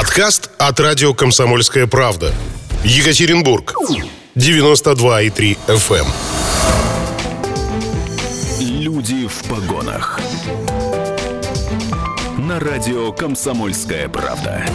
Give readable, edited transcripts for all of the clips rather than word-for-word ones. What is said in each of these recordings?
Подкаст от радио «Комсомольская правда». Екатеринбург. 92,3 FM. Люди в погонах. На радио «Комсомольская правда».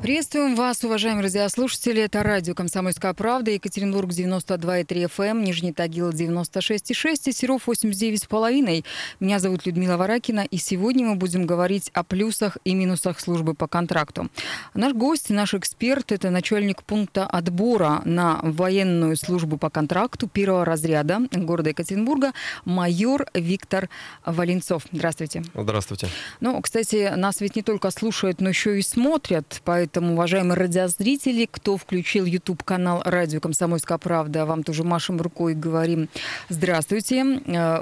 Приветствуем вас, уважаемые радиослушатели. Это радио «Комсомольская правда». Екатеринбург 92,3 FM, Нижний Тагил 96,6 и Серов 89,5. Меня зовут Людмила Варакина, и сегодня мы будем говорить о плюсах и минусах службы по контракту. Наш гость, наш эксперт, это начальник пункта отбора на военную службу по контракту первого разряда города Екатеринбурга, майор Виктор Валенцов. Здравствуйте. Здравствуйте. Ну, кстати, нас ведь не только слушают, но еще и смотрят, поэтому уважаемые радиозрители, кто включил YouTube-канал «Радио Комсомольская правда», вам тоже машем рукой говорим «Здравствуйте».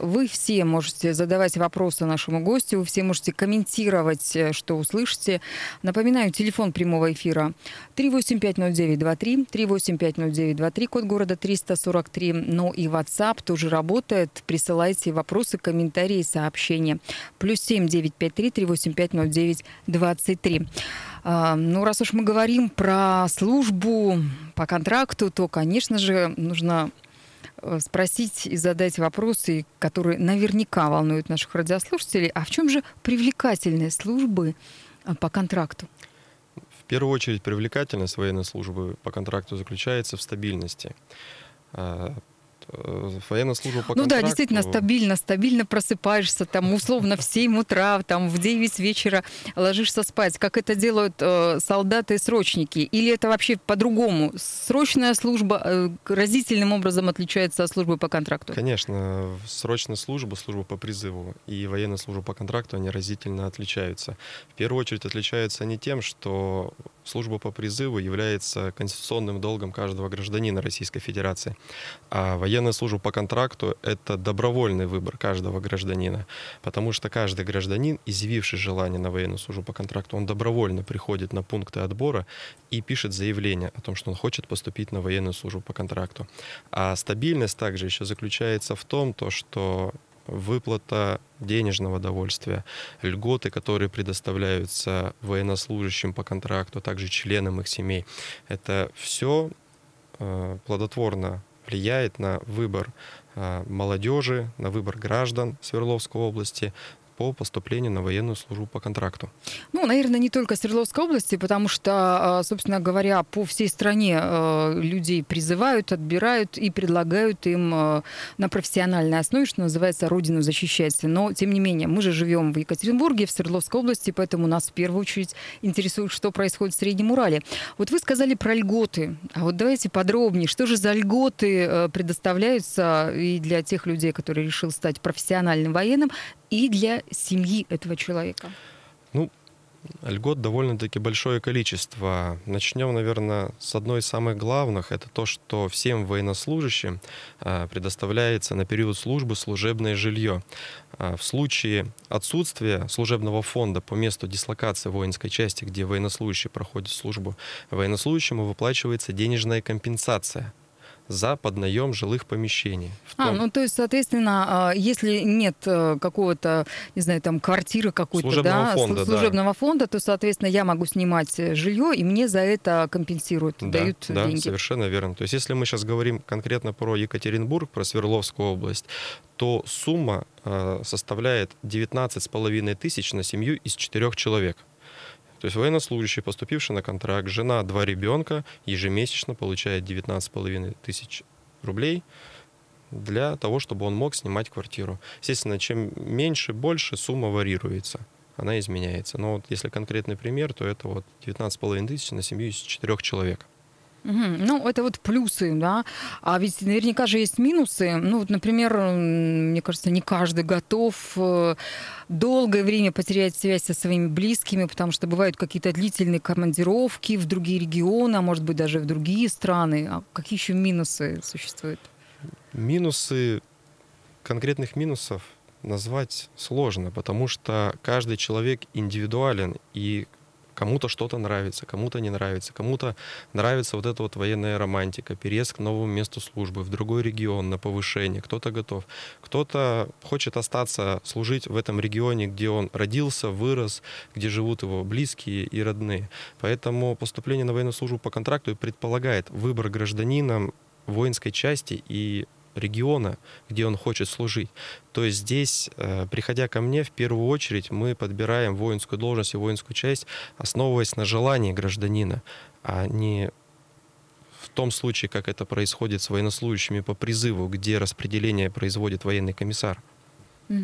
Вы все можете задавать вопросы нашему гостю, вы все можете комментировать, что услышите. Напоминаю, телефон прямого эфира 3850923, 3850923, код города 343, но и WhatsApp тоже работает. Присылайте вопросы, комментарии, сообщения. +7 953 3850923. Ну, раз уж мы говорим про службу по контракту, то, конечно же, нужно спросить и задать вопросы, которые наверняка волнуют наших радиослушателей. А в чем же привлекательность службы по контракту? В первую очередь, привлекательность военной службы по контракту заключается в стабильности. Военная служба по контракту... Ну да, действительно, стабильно просыпаешься, там, условно, в 7 утра, там, в 9 вечера ложишься спать, как это делают солдаты-срочники. Или это вообще по-другому? Срочная служба разительным образом отличается от службы по контракту? Конечно, срочная служба, служба по призыву и военная служба по контракту, они разительно отличаются. В первую очередь отличаются они тем, что служба по призыву является конституционным долгом каждого гражданина Российской Федерации, а военная служба по контракту — это добровольный выбор каждого гражданина, потому что каждый гражданин, изъявивший желание на военную службу по контракту, он добровольно приходит на пункты отбора и пишет заявление о том, что он хочет поступить на военную службу по контракту. А стабильность также еще заключается в том, что выплата денежного довольствия, льготы, которые предоставляются военнослужащим по контракту, а также членам их семей, это все плодотворно влияет на выбор молодежи, на выбор граждан Свердловской области по поступлению на военную службу по контракту. Ну, наверное, не только Свердловской области, потому что, собственно говоря, по всей стране людей призывают, отбирают и предлагают им на профессиональной основе, что называется, родину защищать. Но, тем не менее, мы же живем в Екатеринбурге, в Свердловской области, поэтому нас в первую очередь интересует, что происходит в Среднем Урале. Вот вы сказали про льготы. А вот давайте подробнее, что же за льготы предоставляются и для тех людей, которые решили стать профессиональным военным, и для семьи этого человека? Ну, льгот довольно-таки большое количество. Начнем, наверное, с одной из самых главных. Это то, что всем военнослужащим предоставляется на период службы служебное жилье. В случае отсутствия служебного фонда по месту дислокации воинской части, где военнослужащий проходит службу, военнослужащему выплачивается денежная компенсация за поднаем жилых помещений. Ну то есть, соответственно, если нет какого-то, не знаю, там, квартиры какой-то, служебного фонда, то, соответственно, я могу снимать жилье, и мне за это компенсируют, дают деньги. Да, совершенно верно. То есть, если мы сейчас говорим конкретно про Екатеринбург, про Свердловскую область, то сумма составляет 19,5 тысяч на семью из 4 человек. То есть военнослужащий, поступивший на контракт, жена, 2 ребенка, ежемесячно получает 19,5 тысяч рублей для того, чтобы он мог снимать квартиру. Естественно, чем меньше, больше, сумма варьируется, она изменяется. Но вот если конкретный пример, то это вот 19,5 тысяч на семью из 4 человек. Ну, это вот плюсы, да. А ведь наверняка же есть минусы. Ну, вот, например, мне кажется, не каждый готов долгое время потерять связь со своими близкими, потому что бывают какие-то длительные командировки в другие регионы, а может быть, даже в другие страны. А какие еще минусы существуют? Минусы, конкретных минусов назвать сложно, потому что каждый человек индивидуален, и Кому-то что-то нравится, кому-то не нравится, кому-то нравится вот эта вот военная романтика, переезд к новому месту службы, в другой регион на повышение, кто-то готов. Кто-то хочет остаться, служить в этом регионе, где он родился, вырос, где живут его близкие и родные. Поэтому поступление на военную службу по контракту и предполагает выбор гражданином воинской части и региона, где он хочет служить. То есть здесь, приходя ко мне, в первую очередь мы подбираем воинскую должность и воинскую часть, основываясь на желании гражданина, а не в том случае, как это происходит с военнослужащими по призыву, где распределение производит военный комиссар. Угу.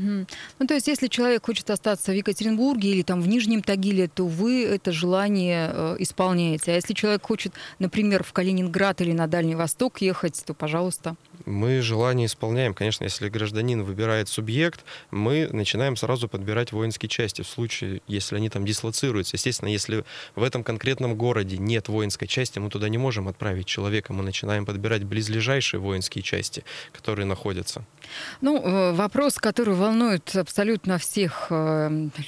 Ну, то есть, если человек хочет остаться в Екатеринбурге или там в Нижнем Тагиле, то вы это желание исполняете. А если человек хочет, например, в Калининград или на Дальний Восток ехать, то, пожалуйста. Мы желание исполняем. Конечно, если гражданин выбирает субъект, мы начинаем сразу подбирать воинские части в случае, если они там дислоцируются. Естественно, если в этом конкретном городе нет воинской части, мы туда не можем отправить человека. Мы начинаем подбирать близлежащие воинские части, которые находятся. Ну, вопрос, который волнует абсолютно всех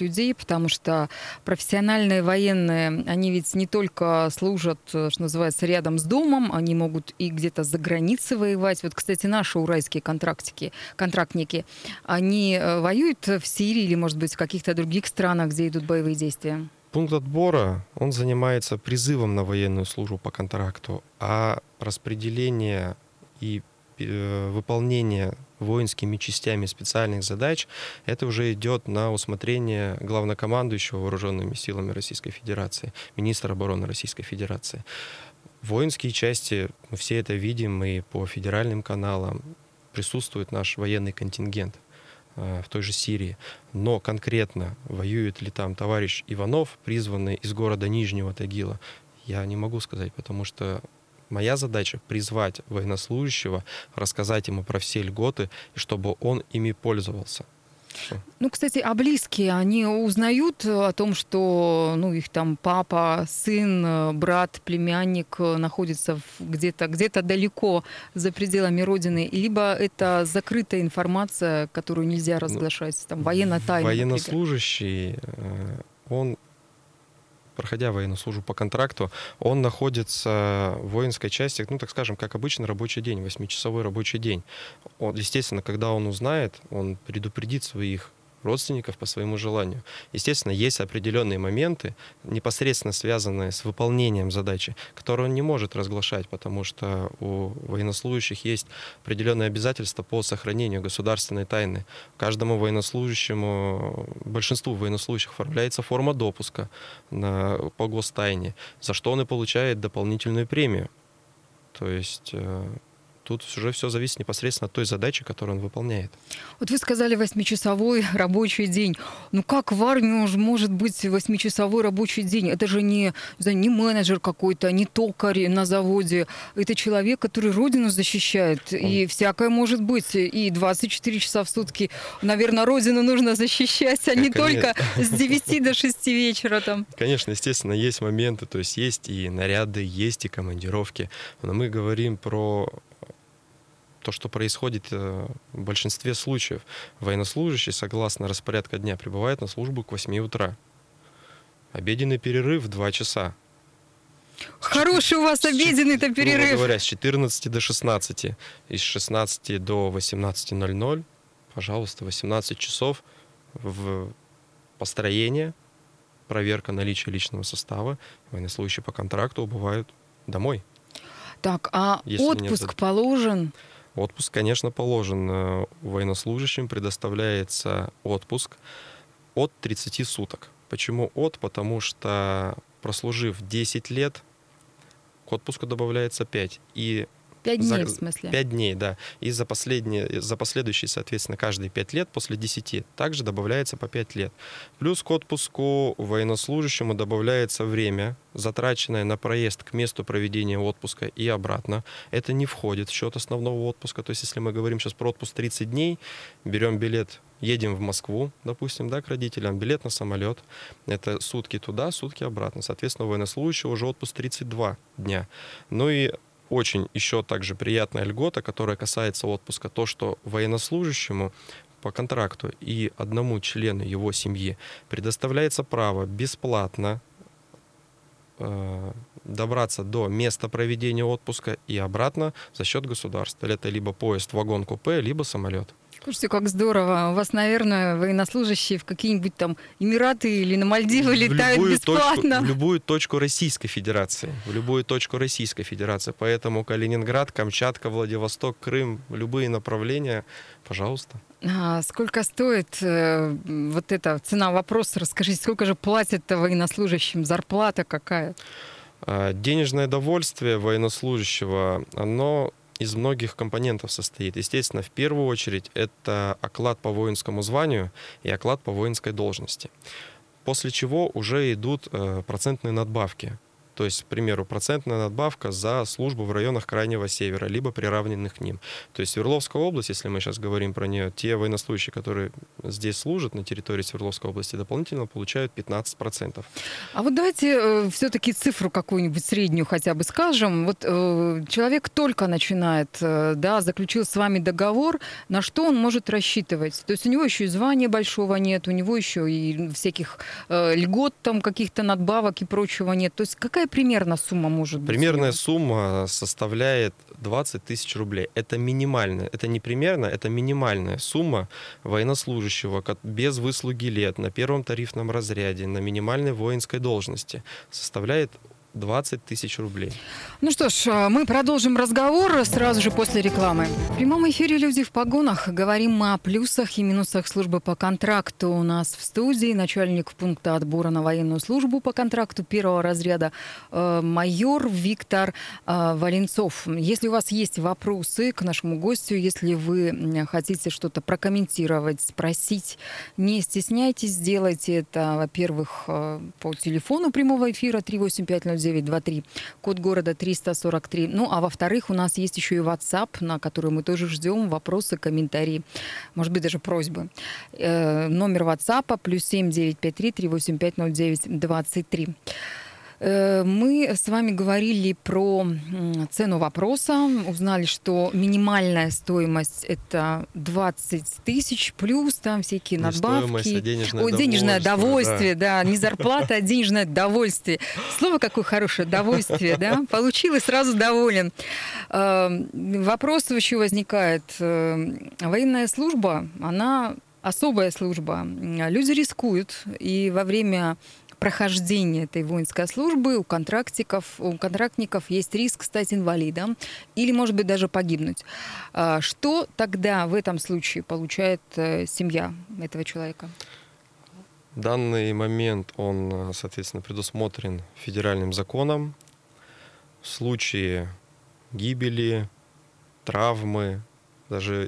людей, потому что профессиональные военные, они ведь не только служат, что называется, рядом с домом, они могут и где-то за границей воевать. Вот, кстати, наши уральские контрактники, они воюют в Сирии или, может быть, в каких-то других странах, где идут боевые действия? Пункт отбора, он занимается призывом на военную службу по контракту, а распределение и выполнение воинскими частями специальных задач, это уже идет на усмотрение главнокомандующего Вооруженными силами Российской Федерации, министра обороны Российской Федерации. Воинские части, мы все это видим, и по федеральным каналам присутствует наш военный контингент в той же Сирии. Но конкретно воюет ли там товарищ Иванов, призванный из города Нижнего Тагила, я не могу сказать, потому что моя задача — призвать военнослужащего, рассказать ему про все льготы, чтобы он ими пользовался. Ну, кстати, а близкие, они узнают о том, что их там папа, сын, брат, племянник находится где-то далеко за пределами родины, либо это закрытая информация, которую нельзя разглашать, там, военная тайна? Военнослужащий, он, проходя военную службу по контракту, он находится в воинской части, так скажем, как обычный рабочий день, 8-часовой рабочий день. Он, естественно, когда он узнает, он предупредит своих родственников по своему желанию. Естественно, есть определенные моменты, непосредственно связанные с выполнением задачи, которые он не может разглашать, потому что у военнослужащих есть определенные обязательства по сохранению государственной тайны. Каждому военнослужащему, большинству военнослужащих оформляется форма допуска по гостайне, за что он и получает дополнительную премию. То есть тут уже все зависит непосредственно от той задачи, которую он выполняет. Вот вы сказали 8-часовой рабочий день. Как в армии может быть 8-часовой рабочий день? Это же не менеджер какой-то, не токарь на заводе. Это человек, который родину защищает. И всякое может быть. И 24 часа в сутки, наверное, родину нужно защищать, а не только с 9 до 6 вечера. Конечно, естественно, есть моменты. То есть есть и наряды, есть и командировки. Но мы говорим про то, что происходит в большинстве случаев. Военнослужащий, согласно распорядку дня, прибывает на службу к 8 утра. Обеденный перерыв 2 часа. Хороший у вас обеденный-то перерыв. С 14 до 16. Из 16 до 18:00, пожалуйста, 18 часов в построение, проверка наличия личного состава. Военнослужащие по контракту убывают домой. Так, а если отпуск положен? Отпуск, конечно, положен. Военнослужащим предоставляется отпуск от 30 суток. Почему от? Потому что, прослужив 10 лет, к отпуску добавляется 5. 5 дней, в смысле? 5 дней, да. И за последующие, соответственно, каждые 5 лет после 10 также добавляется по 5 лет. Плюс к отпуску военнослужащему добавляется время, затраченное на проезд к месту проведения отпуска и обратно. Это не входит в счет основного отпуска. То есть если мы говорим сейчас про отпуск 30 дней, берем билет, едем в Москву, допустим, да, к родителям, билет на самолет. Это сутки туда, сутки обратно. Соответственно, у военнослужащего уже отпуск 32 дня. Ну и очень еще также приятная льгота, которая касается отпуска, то, что военнослужащему по контракту и одному члену его семьи предоставляется право бесплатно добраться до места проведения отпуска и обратно за счет государства. Это либо поезд, вагон-купе, либо самолет. Слушайте, как здорово. У вас, наверное, военнослужащие в какие-нибудь там Эмираты или на Мальдивы летают бесплатно. В любую точку Российской Федерации. Поэтому Калининград, Камчатка, Владивосток, Крым, любые направления, пожалуйста. А сколько стоит вот эта цена вопроса? Расскажите, сколько же платят военнослужащим? Зарплата какая? Денежное довольствие военнослужащего, оно из многих компонентов состоит. Естественно, в первую очередь, это оклад по воинскому званию и оклад по воинской должности. После чего уже идут процентные надбавки. То есть, к примеру, процентная надбавка за службу в районах Крайнего Севера, либо приравненных к ним. То есть Свердловская область, если мы сейчас говорим про нее, те военнослужащие, которые здесь служат на территории Свердловской области, дополнительно получают 15%. А вот давайте все-таки цифру какую-нибудь среднюю хотя бы скажем. Вот человек только начинает, заключил с вами договор, на что он может рассчитывать? То есть у него еще и звания большого нет, у него еще и всяких льгот, там, каких-то надбавок и прочего нет. То есть какая примерно сумма может быть? Примерная сумма составляет 20 тысяч рублей. Это минимальная, это не примерно, это минимальная сумма военнослужащего без выслуги лет, на первом тарифном разряде, на минимальной воинской должности. Составляет 20 тысяч рублей. Ну что ж, мы продолжим разговор сразу же после рекламы. В прямом эфире «Люди в погонах». Говорим мы о плюсах и минусах службы по контракту. У нас в студии начальник пункта отбора на военную службу по контракту первого разряда майор Виктор Валенцов. Если у вас есть вопросы к нашему гостю, если вы хотите что-то прокомментировать, спросить, не стесняйтесь, делайте это, во-первых, по телефону прямого эфира 3850923, код города 343. Ну, а во-вторых, у нас есть еще и WhatsApp, на который мы тоже ждем вопросы, комментарии, может быть, даже просьбы. Номер WhatsApp +7 953 3850923. Мы с вами говорили про цену вопроса, узнали, что минимальная стоимость — это 20 тысяч, плюс там всякие надбавки. Денежное довольствие, да, не зарплата, а денежное довольствие. Слово какое хорошее, довольствие, да, получил и сразу доволен. Вопрос еще возникает. Военная служба, она особая служба. Люди рискуют, и во время прохождение этой воинской службы у контрактников есть риск стать инвалидом или, может быть, даже погибнуть. Что тогда в этом случае получает семья этого человека? Данный момент, он, соответственно, предусмотрен федеральным законом. В случае гибели, травмы, даже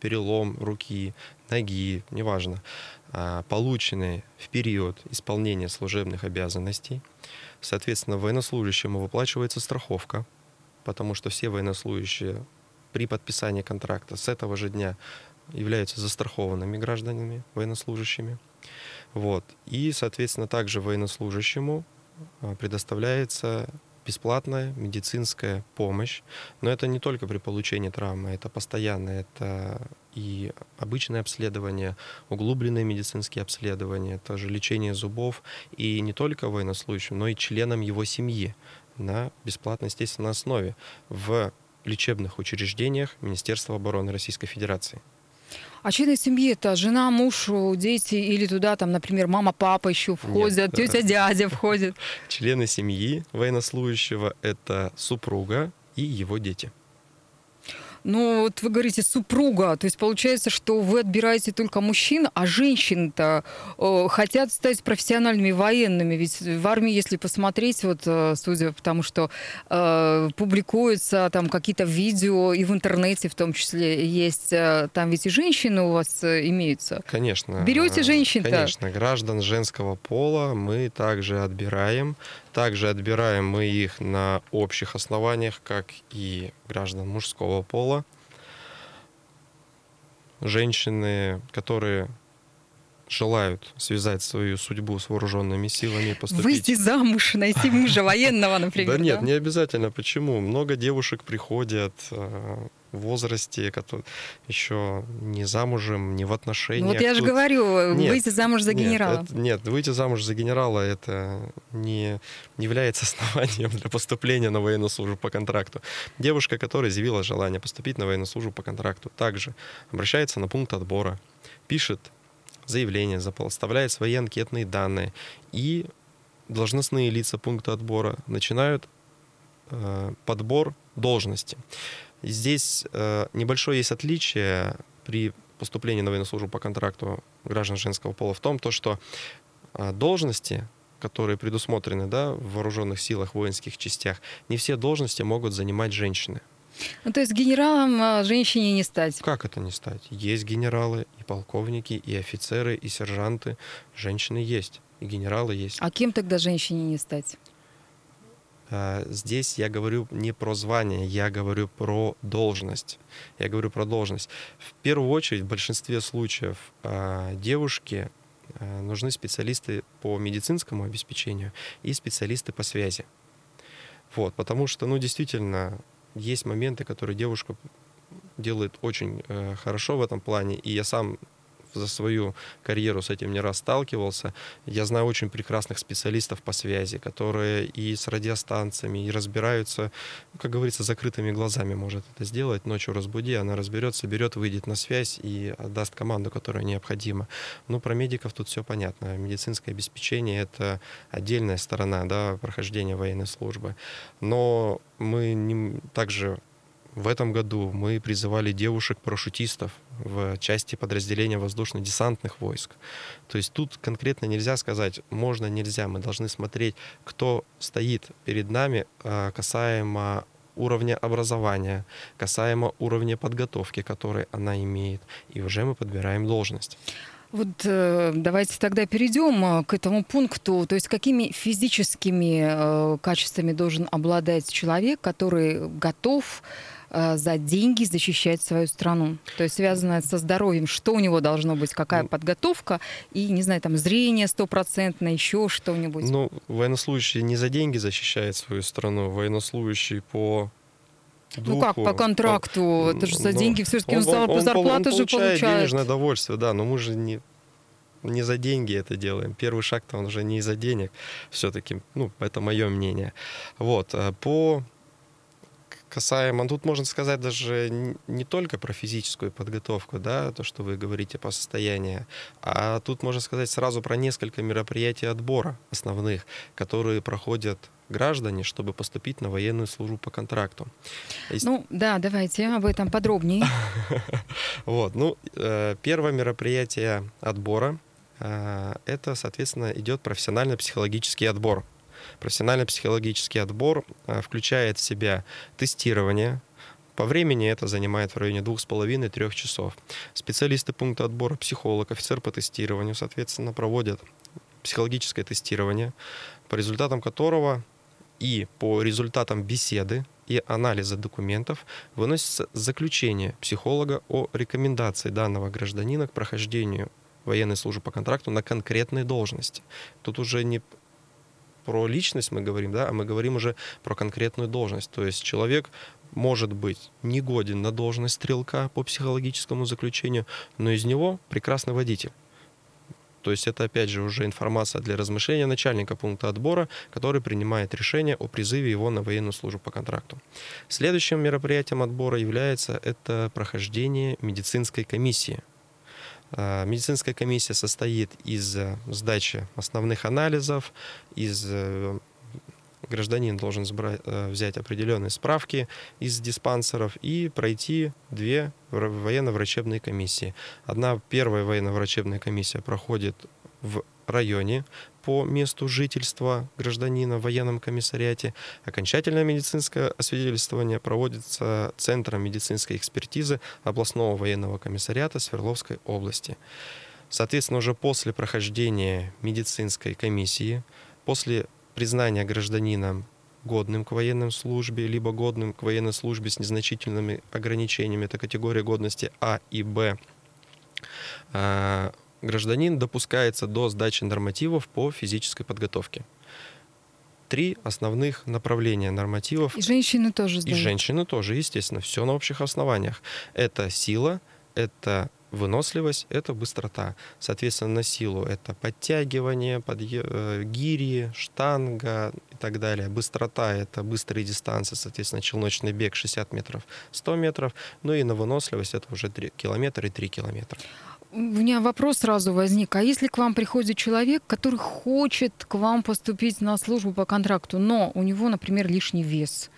перелом руки, ноги, неважно, полученные в период исполнения служебных обязанностей, соответственно, военнослужащему выплачивается страховка, потому что все военнослужащие при подписании контракта с этого же дня являются застрахованными гражданами, военнослужащими. Вот. И, соответственно, также военнослужащему предоставляется бесплатная медицинская помощь. Но это не только при получении травмы, это постоянно, это и обычное обследование, углубленные медицинские обследования, тоже лечение зубов. И не только военнослужащим, но и членам его семьи на бесплатной, естественно, основе в лечебных учреждениях Министерства обороны Российской Федерации. А члены семьи — это жена, муж, дети или туда, там, например, мама, папа еще входят, тетя, дядя входит? Члены семьи военнослужащего — это супруга и его дети. Ну, вот вы говорите «супруга», то есть получается, что вы отбираете только мужчин, а женщины-то хотят стать профессиональными военными. Ведь в армии, если посмотреть, вот, судя по тому, что публикуются там какие-то видео, и в интернете в том числе есть, там ведь и женщины у вас имеются. Конечно. Берете женщин-то? Конечно. Граждан женского пола мы также отбираем. Также отбираем мы их на общих основаниях, как и граждан мужского пола. Женщины, которые желают связать свою судьбу с вооруженными силами, поступить... Выйти замуж, найти мужа военного, например. Да нет, не обязательно. Почему? Много девушек приходят... в возрасте, который еще не замужем, не в отношениях. Вот я же говорю, выйти замуж за генерала. Нет, выйти замуж за генерала — это не является основанием для поступления на военную службу по контракту. Девушка, которая изъявила желание поступить на военную службу по контракту, также обращается на пункт отбора, пишет заявление, оставляет свои анкетные данные, и должностные лица пункта отбора начинают подбор должности. Здесь небольшое есть отличие при поступлении на военную службу по контракту граждан женского пола в том, что должности, которые предусмотрены в вооруженных силах, в воинских частях, не все должности могут занимать женщины. То есть генералом женщине не стать? Как это не стать? Есть генералы, и полковники, и офицеры, и сержанты. Женщины есть, и генералы есть. А кем тогда женщине не стать? Здесь я говорю не про звание, я говорю про должность. В первую очередь, в большинстве случаев девушки нужны специалисты по медицинскому обеспечению и специалисты по связи. Потому что, действительно, есть моменты, которые девушка делает очень хорошо в этом плане, и я сам за свою карьеру с этим не раз сталкивался. Я знаю очень прекрасных специалистов по связи, которые и с радиостанциями, и разбираются, как говорится, закрытыми глазами может это сделать. Ночью разбуди, она разберет, соберет, выйдет на связь и отдаст команду, которая необходима. Про медиков тут все понятно. Медицинское обеспечение — это отдельная сторона прохождения военной службы. Но также в этом году мы призывали девушек-парашютистов в части подразделения воздушно-десантных войск. То есть тут конкретно нельзя сказать «можно, нельзя». Мы должны смотреть, кто стоит перед нами касаемо уровня образования, касаемо уровня подготовки, который она имеет. И уже мы подбираем должность. Давайте тогда перейдем к этому пункту. То есть какими физическими качествами должен обладать человек, который готов за деньги защищать свою страну? То есть связано со здоровьем. Что у него должно быть? Какая подготовка? И, зрение стопроцентное, еще что-нибудь? Военнослужащий не за деньги защищает свою страну. Военнослужащий по духу, по контракту? Это же за деньги. Все-таки он зарплату же получает. Денежное довольствие, но мы же не за деньги это делаем. Первый шаг-то он уже не из-за денег. Все-таки, это мое мнение. Тут можно сказать даже не только про физическую подготовку, то, что вы говорите по состоянию, а тут можно сказать сразу про несколько мероприятий отбора основных, которые проходят граждане, чтобы поступить на военную службу по контракту. Давайте об этом подробнее. Первое мероприятие отбора — это, соответственно, идет профессионально-психологический отбор. Профессионально-психологический отбор включает в себя тестирование. По времени это занимает в районе 2,5-3 часов. Специалисты пункта отбора, психолог, офицер по тестированию, соответственно, проводят психологическое тестирование, по результатам которого и по результатам беседы и анализа документов выносится заключение психолога о рекомендации данного гражданина к прохождению военной службы по контракту на конкретной должности. Тут уже не про личность мы говорим, а мы говорим уже про конкретную должность. То есть человек может быть негоден на должность стрелка по психологическому заключению, но из него прекрасный водитель. То есть это, опять же, уже информация для размышления начальника пункта отбора, который принимает решение о призыве его на военную службу по контракту. Следующим мероприятием отбора является это прохождение медицинской комиссии. Медицинская комиссия состоит из сдачи основных анализов, гражданин должен взять определенные справки из диспансеров и пройти 2 военно-врачебные комиссии. Первая военно-врачебная комиссия проходит в районе по месту жительства гражданина в военном комиссариате. Окончательное медицинское освидетельствование проводится Центром медицинской экспертизы областного военного комиссариата Свердловской области. Соответственно, уже после прохождения медицинской комиссии, после признание гражданином годным к военной службе, либо годным к военной службе с незначительными ограничениями, это категория годности А и Б, гражданин допускается до сдачи нормативов по физической подготовке. три основных направления нормативов. И женщины тоже сдают. И женщины тоже, естественно. Все на общих основаниях. Это сила, это выносливость, это быстрота. Соответственно, на силу это подтягивание, гири, штанга и так далее. Быстрота — это быстрые дистанции, соответственно, челночный бег 60 метров, 100 метров. Ну и на выносливость — это уже 3 километра и 3 километра. У меня вопрос сразу возник. А если к вам приходит человек, который хочет к вам поступить на службу по контракту, но у него, например, лишний вес,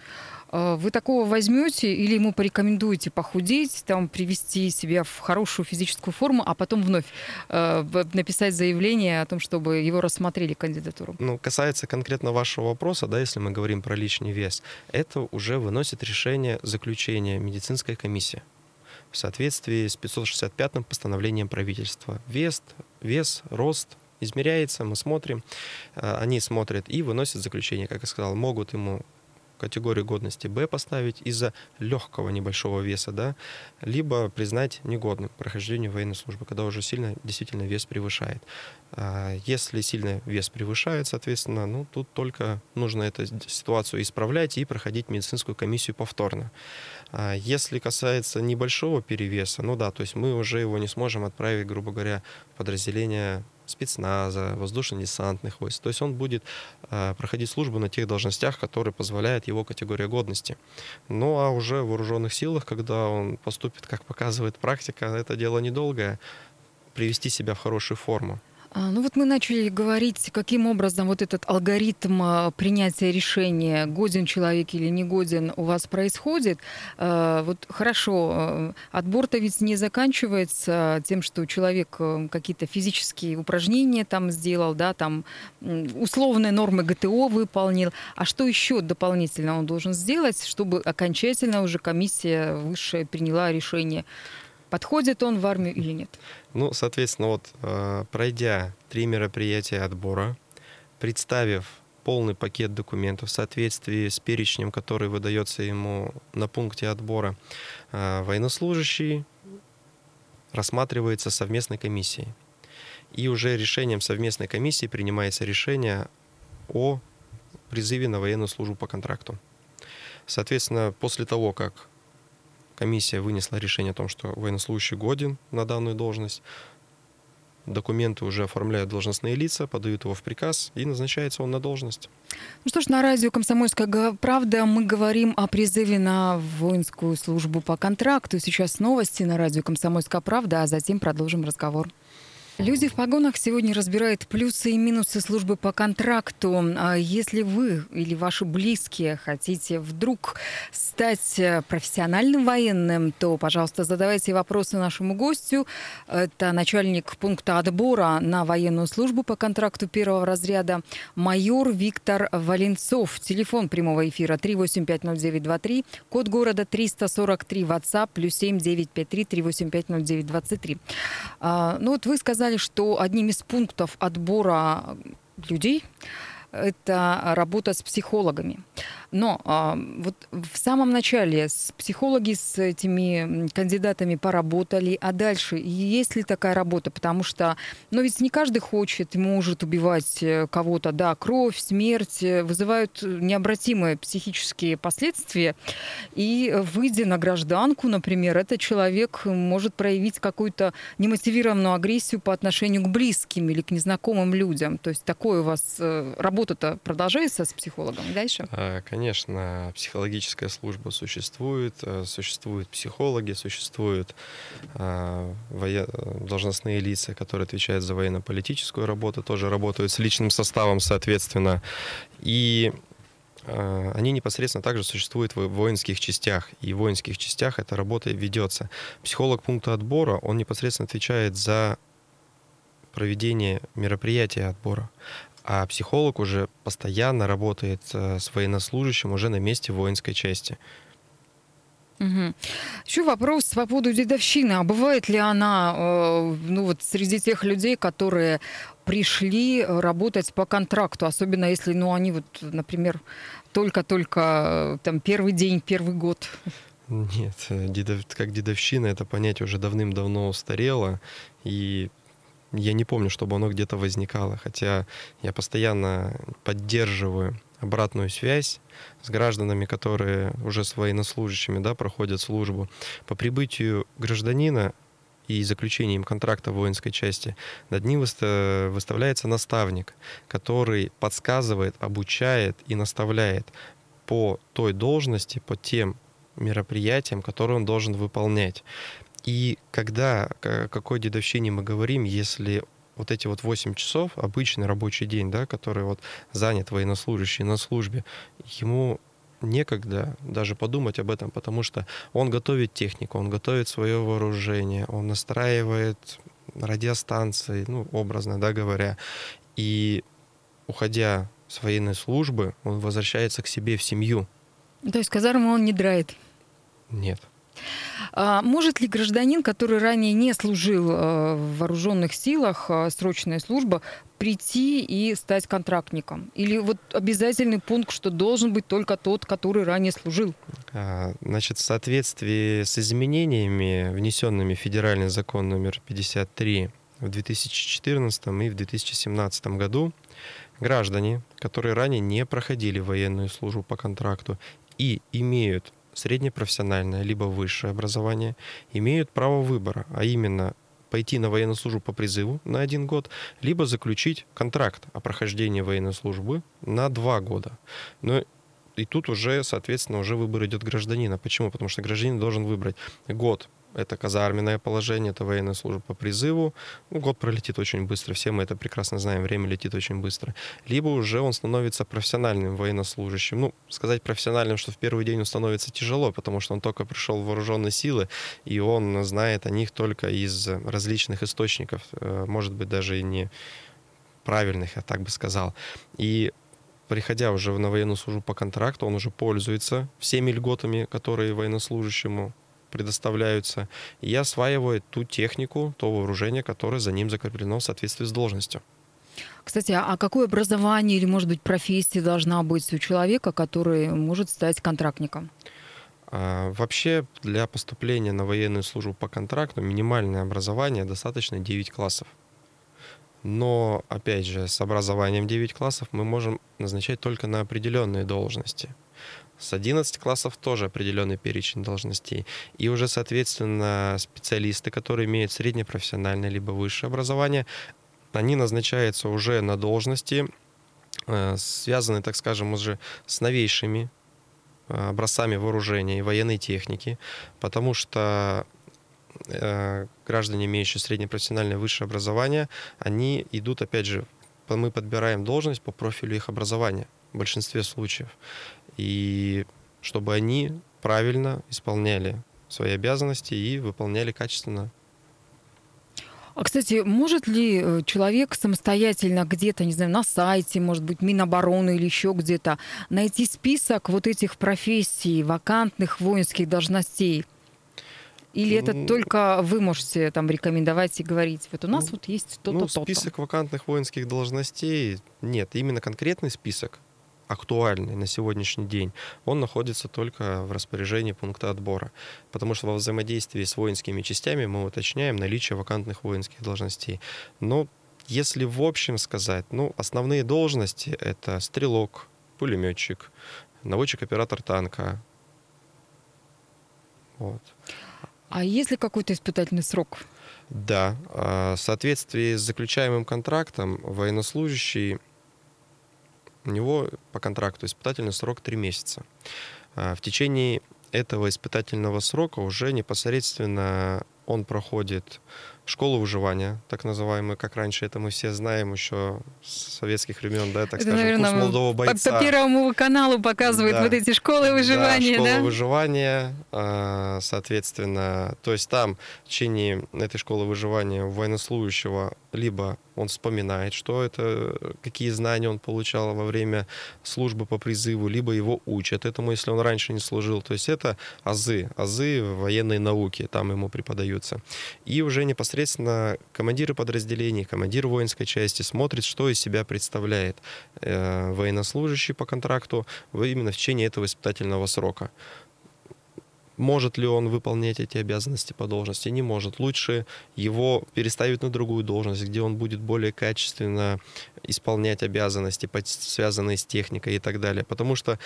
вы такого возьмете или ему порекомендуете похудеть, там, привести себя в хорошую физическую форму, а потом вновь написать заявление о том, чтобы его рассмотрели кандидатуру? Ну, касается конкретно вашего вопроса, да, если мы говорим про лишний вес, это уже выносит решение заключения медицинской комиссии в соответствии с 565-м постановлением правительства. Вес, рост измеряется, мы смотрим, они смотрят и выносят заключение, как я сказал, могут ему категорию годности Б поставить из-за легкого небольшого веса, да, либо признать негодным к прохождению военной службы, когда уже сильно действительно вес превышает. Если сильно вес превышает, соответственно, ну, тут только нужно эту ситуацию исправлять и проходить медицинскую комиссию повторно. Если касается небольшого перевеса, ну да, то есть мы уже его не сможем отправить, грубо говоря, в подразделение спецназа, воздушно-десантных войск. То есть он будет проходить службу на тех должностях, которые позволяет его категория годности. Ну а уже в вооруженных силах, когда он поступит, как показывает практика, это дело недолгое, привести себя в хорошую форму. Ну вот мы начали говорить, каким образом вот этот алгоритм принятия решения, годен человек или не годен, у вас происходит. Вот хорошо, отбор-то ведь не заканчивается тем, что человек какие-то физические упражнения там сделал, да, там условные нормы ГТО выполнил. А что еще дополнительно он должен сделать, чтобы окончательно уже комиссия высшая приняла решение? Подходит он в армию или нет? Ну, соответственно, вот пройдя 3 мероприятия отбора, представив полный пакет документов в соответствии с перечнем, который выдается ему на пункте отбора, военнослужащий рассматривается совместной комиссией. И уже решением совместной комиссии принимается решение о призыве на военную службу по контракту. Соответственно, после того, как комиссия вынесла решение о том, что военнослужащий годен на данную должность, документы уже оформляют должностные лица, подают его в приказ, и назначается он на должность. Ну что ж, на радио «Комсомольская правда» мы говорим о призыве на воинскую службу по контракту. Сейчас новости на радио «Комсомольская правда», а затем продолжим разговор. Люди в погонах сегодня разбирают плюсы и минусы службы по контракту. Если вы или ваши близкие хотите вдруг стать профессиональным военным, то, пожалуйста, задавайте вопросы нашему гостю. Это начальник пункта отбора на военную службу по контракту первого разряда майор Виктор Валенцов. Телефон прямого эфира 3850923, код города 343, WhatsApp +7 953 3850923. Ну вот вы сказали, что одним из пунктов отбора людей это работа с психологами. Но вот в самом начале психологи с этими кандидатами поработали, а дальше есть ли такая работа? Потому что, ну ведь не каждый хочет и может убивать кого-то. Да, кровь, смерть вызывают необратимые психические последствия. И выйдя на гражданку, например, этот человек может проявить какую-то немотивированную агрессию по отношению к близким или к незнакомым людям. То есть такое у вас работа-то продолжается с психологом дальше? Конечно, психологическая служба существует, существуют психологи, существуют должностные лица, которые отвечают за военно-политическую работу, тоже работают с личным составом, соответственно, и они непосредственно также существуют в воинских частях, и в воинских частях эта работа ведется. Психолог пункта отбора, он непосредственно отвечает за проведение мероприятия отбора. А психолог уже постоянно работает с военнослужащим уже на месте воинской части. Угу. Еще вопрос по поводу дедовщины. А бывает ли она среди тех людей, которые пришли работать по контракту? Особенно если они, например, только там, первый день, первый год. Нет, как дедовщина, это понятие уже давным-давно устарело. И я не помню, чтобы оно где-то возникало, хотя я постоянно поддерживаю обратную связь с гражданами, которые уже с военнослужащими, да, проходят службу. По прибытию гражданина и заключением контракта в воинской части над ним выставляется наставник, который подсказывает, обучает и наставляет по той должности, по тем мероприятиям, которые он должен выполнять. И когда, о какой дедовщине мы говорим, если вот эти вот 8 часов, обычный рабочий день, да, который вот занят военнослужащий на службе, ему некогда даже подумать об этом, потому что он готовит технику, он готовит свое вооружение, он настраивает радиостанции, ну, образно, да, говоря. И, уходя с военной службы, он возвращается к себе в семью. То есть казарму он не драет? Нет. А может ли гражданин, который ранее не служил в вооруженных силах, срочная служба, прийти и стать контрактником? Или вот обязательный пункт, что должен быть только тот, который ранее служил? Значит, в соответствии с изменениями, внесенными в федеральный закон номер 53 в 2014 и в 2017 году, граждане, которые ранее не проходили военную службу по контракту и имеют среднепрофессиональное либо высшее образование, имеют право выбора, а именно пойти на военную службу по призыву на 1 год, либо заключить контракт о прохождении военной службы на 2 года. Но и тут уже, соответственно, уже выбор идет гражданина. Почему? Потому что гражданин должен выбрать год. Это казарменное положение, это военная служба по призыву. Ну, год пролетит очень быстро, все мы это прекрасно знаем, время летит очень быстро. Либо уже он становится профессиональным военнослужащим. Ну, сказать профессиональным, что в первый день он становится тяжело, потому что он только пришел в вооруженные силы, и он знает о них только из различных источников, может быть, даже и не правильных, я так бы сказал. И приходя уже на военную службу по контракту, он уже пользуется всеми льготами, которые военнослужащему предоставляются, и осваивает ту технику, то вооружение, которое за ним закреплено в соответствии с должностью. Кстати, а какое образование или, может быть, профессия должна быть у человека, который может стать контрактником? Вообще для поступления на военную службу по контракту минимальное образование достаточно 9 классов. Но, опять же, с образованием 9 классов мы можем назначать только на определенные должности. С 11 классов тоже определенный перечень должностей. И уже, соответственно, специалисты, которые имеют среднепрофессиональное либо высшее образование, они назначаются уже на должности, связанные, так скажем, уже с новейшими образцами вооружения и военной техники, потому что граждане, имеющие среднепрофессиональное высшее образование, они идут, опять же, мы подбираем должность по профилю их образования в большинстве случаев. И чтобы они правильно исполняли свои обязанности и выполняли качественно. А, кстати, может ли человек самостоятельно где-то, не знаю, на сайте, может быть, Минобороны или еще где-то, найти список вот этих профессий, вакантных воинских должностей? Или это только вы можете там рекомендовать и говорить, вот у нас вот есть то-то, то-то? Список вакантных воинских должностей нет, именно конкретный список, актуальный на сегодняшний день, он находится только в распоряжении пункта отбора. Потому что во взаимодействии с воинскими частями мы уточняем наличие вакантных воинских должностей. Но если в общем сказать, основные должности — это стрелок, пулеметчик, наводчик-оператор танка. Вот. А есть ли какой-то испытательный срок? Да. В соответствии с заключаемым контрактом военнослужащий, у него по контракту испытательный срок 3 месяца. В течение этого испытательного срока уже непосредственно он проходит школу выживания, так называемую, как раньше это мы все знаем еще с советских времен, да, так это, скажем, наверное, курс молодого бойца. По Первому каналу показывают, да, вот эти школы выживания. Да, школа выживания, соответственно. То есть там в течение этой школы выживания у военнослужащего либо он вспоминает, что это, какие знания он получал во время службы по призыву, либо его учат этому, если он раньше не служил. То есть это азы военной науки, там ему преподаются. И уже непосредственно командиры подразделений, командир воинской части смотрит, что из себя представляет военнослужащий по контракту именно в течение этого испытательного срока. Может ли он выполнять эти обязанности по должности? Не может. Лучше его переставить на другую должность, где он будет более качественно исполнять обязанности, связанные с техникой и так далее. Потому что,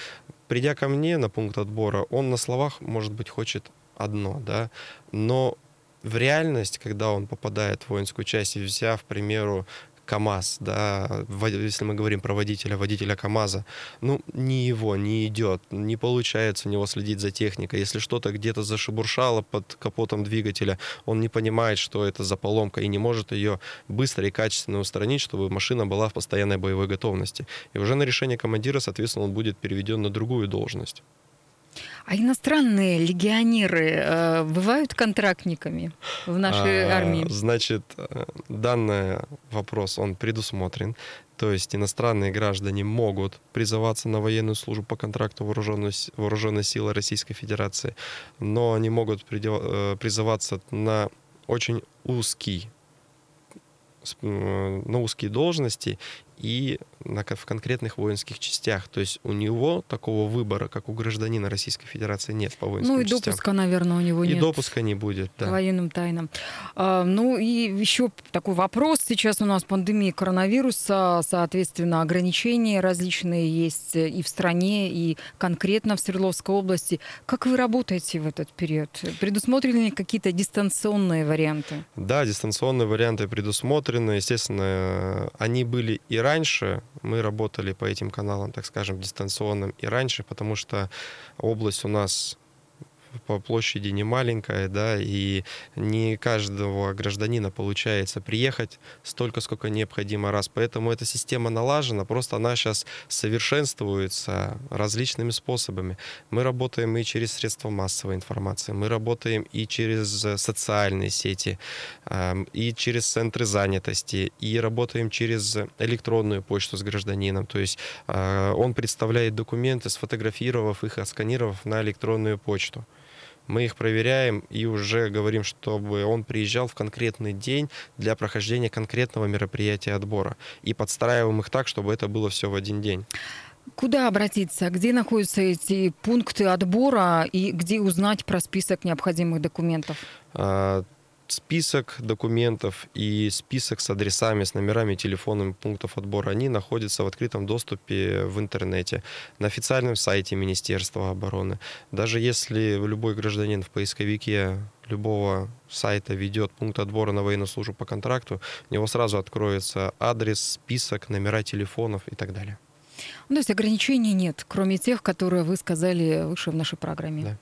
придя ко мне на пункт отбора, он на словах, может быть, хочет одно, да, но в реальность, когда он попадает в воинскую часть, взяв, к примеру, КАМАЗ, да, если мы говорим про водителя КАМАЗа, ну, не его, не идет, не получается у него следить за техникой. Если что-то где-то зашебуршало под капотом двигателя, он не понимает, что это за поломка, и не может ее быстро и качественно устранить, чтобы машина была в постоянной боевой готовности. И уже на решение командира, соответственно, он будет переведен на другую должность. А иностранные легионеры бывают контрактниками в нашей армии? Значит, данный вопрос, он предусмотрен. То есть иностранные граждане могут призываться на военную службу по контракту Вооруженной силы Российской Федерации, но они могут призываться на очень узкие должности и в конкретных воинских частях. То есть у него такого выбора, как у гражданина Российской Федерации, нет по воинским частям. Ну и допуска, частям, наверное, у него нет. И допуска не будет, да. К военным тайнам. Ну и еще такой вопрос. Сейчас у нас пандемия коронавируса, соответственно, ограничения различные есть и в стране, и конкретно в Свердловской области. Как вы работаете в этот период? Предусмотрены ли какие-то дистанционные варианты? Да, дистанционные варианты предусмотрены. Естественно, они были и раньше, мы работали по этим каналам, так скажем, дистанционным и раньше, потому что область у нас по площади не маленькая, да, и не каждого гражданина получается приехать столько, сколько необходимо раз. Поэтому эта система налажена, просто она сейчас совершенствуется различными способами. Мы работаем и через средства массовой информации, мы работаем и через социальные сети, и через центры занятости, и работаем через электронную почту с гражданином. То есть он представляет документы, сфотографировав их, отсканировав на электронную почту. Мы их проверяем и уже говорим, чтобы он приезжал в конкретный день для прохождения конкретного мероприятия отбора. И подстраиваем их так, чтобы это было все в один день. Куда обратиться? Где находятся эти пункты отбора и где узнать про список необходимых документов? Список документов и список с адресами, с номерами, телефонами пунктов отбора, они находятся в открытом доступе в интернете, на официальном сайте Министерства обороны. Даже если любой гражданин в поисковике любого сайта ведет пункт отбора на военную службу по контракту, у него сразу откроется адрес, список, номера телефонов и так далее. Ну, то есть ограничений нет, кроме тех, которые вы сказали выше в нашей программе. Да.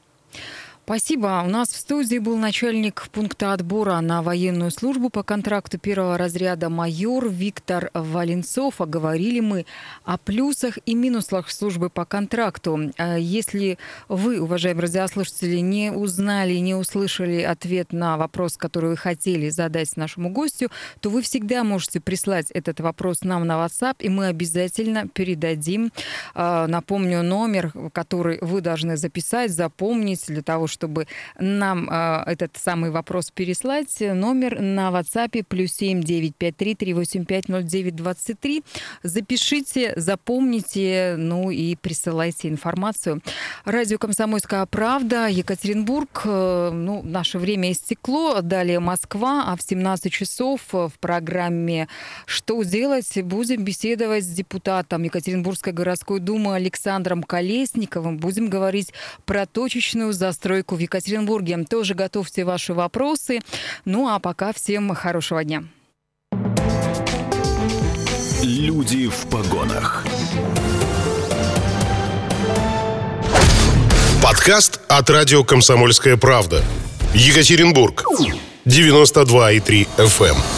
Спасибо. У нас в студии был начальник пункта отбора на военную службу по контракту первого разряда майор Виктор Валенцов. А говорили мы о плюсах и минусах службы по контракту. Если вы, уважаемые радиослушатели, не узнали, не услышали ответ на вопрос, который вы хотели задать нашему гостю, то вы всегда можете прислать этот вопрос нам на WhatsApp, и мы обязательно передадим. Напомню, номер, который вы должны записать, запомнить для того, чтобы нам этот самый вопрос переслать, номер на WhatsApp +7 953 385 0923. Запишите, запомните, ну и присылайте информацию. Радио «Комсомольская правда», Екатеринбург. Ну, наше время истекло. Далее Москва. А в 17 часов в программе «Что делать?» будем беседовать с депутатом Екатеринбургской городской думы Александром Колесниковым. Будем говорить про точечную застройку в Екатеринбурге. Тоже готовьте ваши вопросы. Ну а пока всем хорошего дня. Люди в погонах. Подкаст от радио «Комсомольская правда». Екатеринбург. 92,3 FM.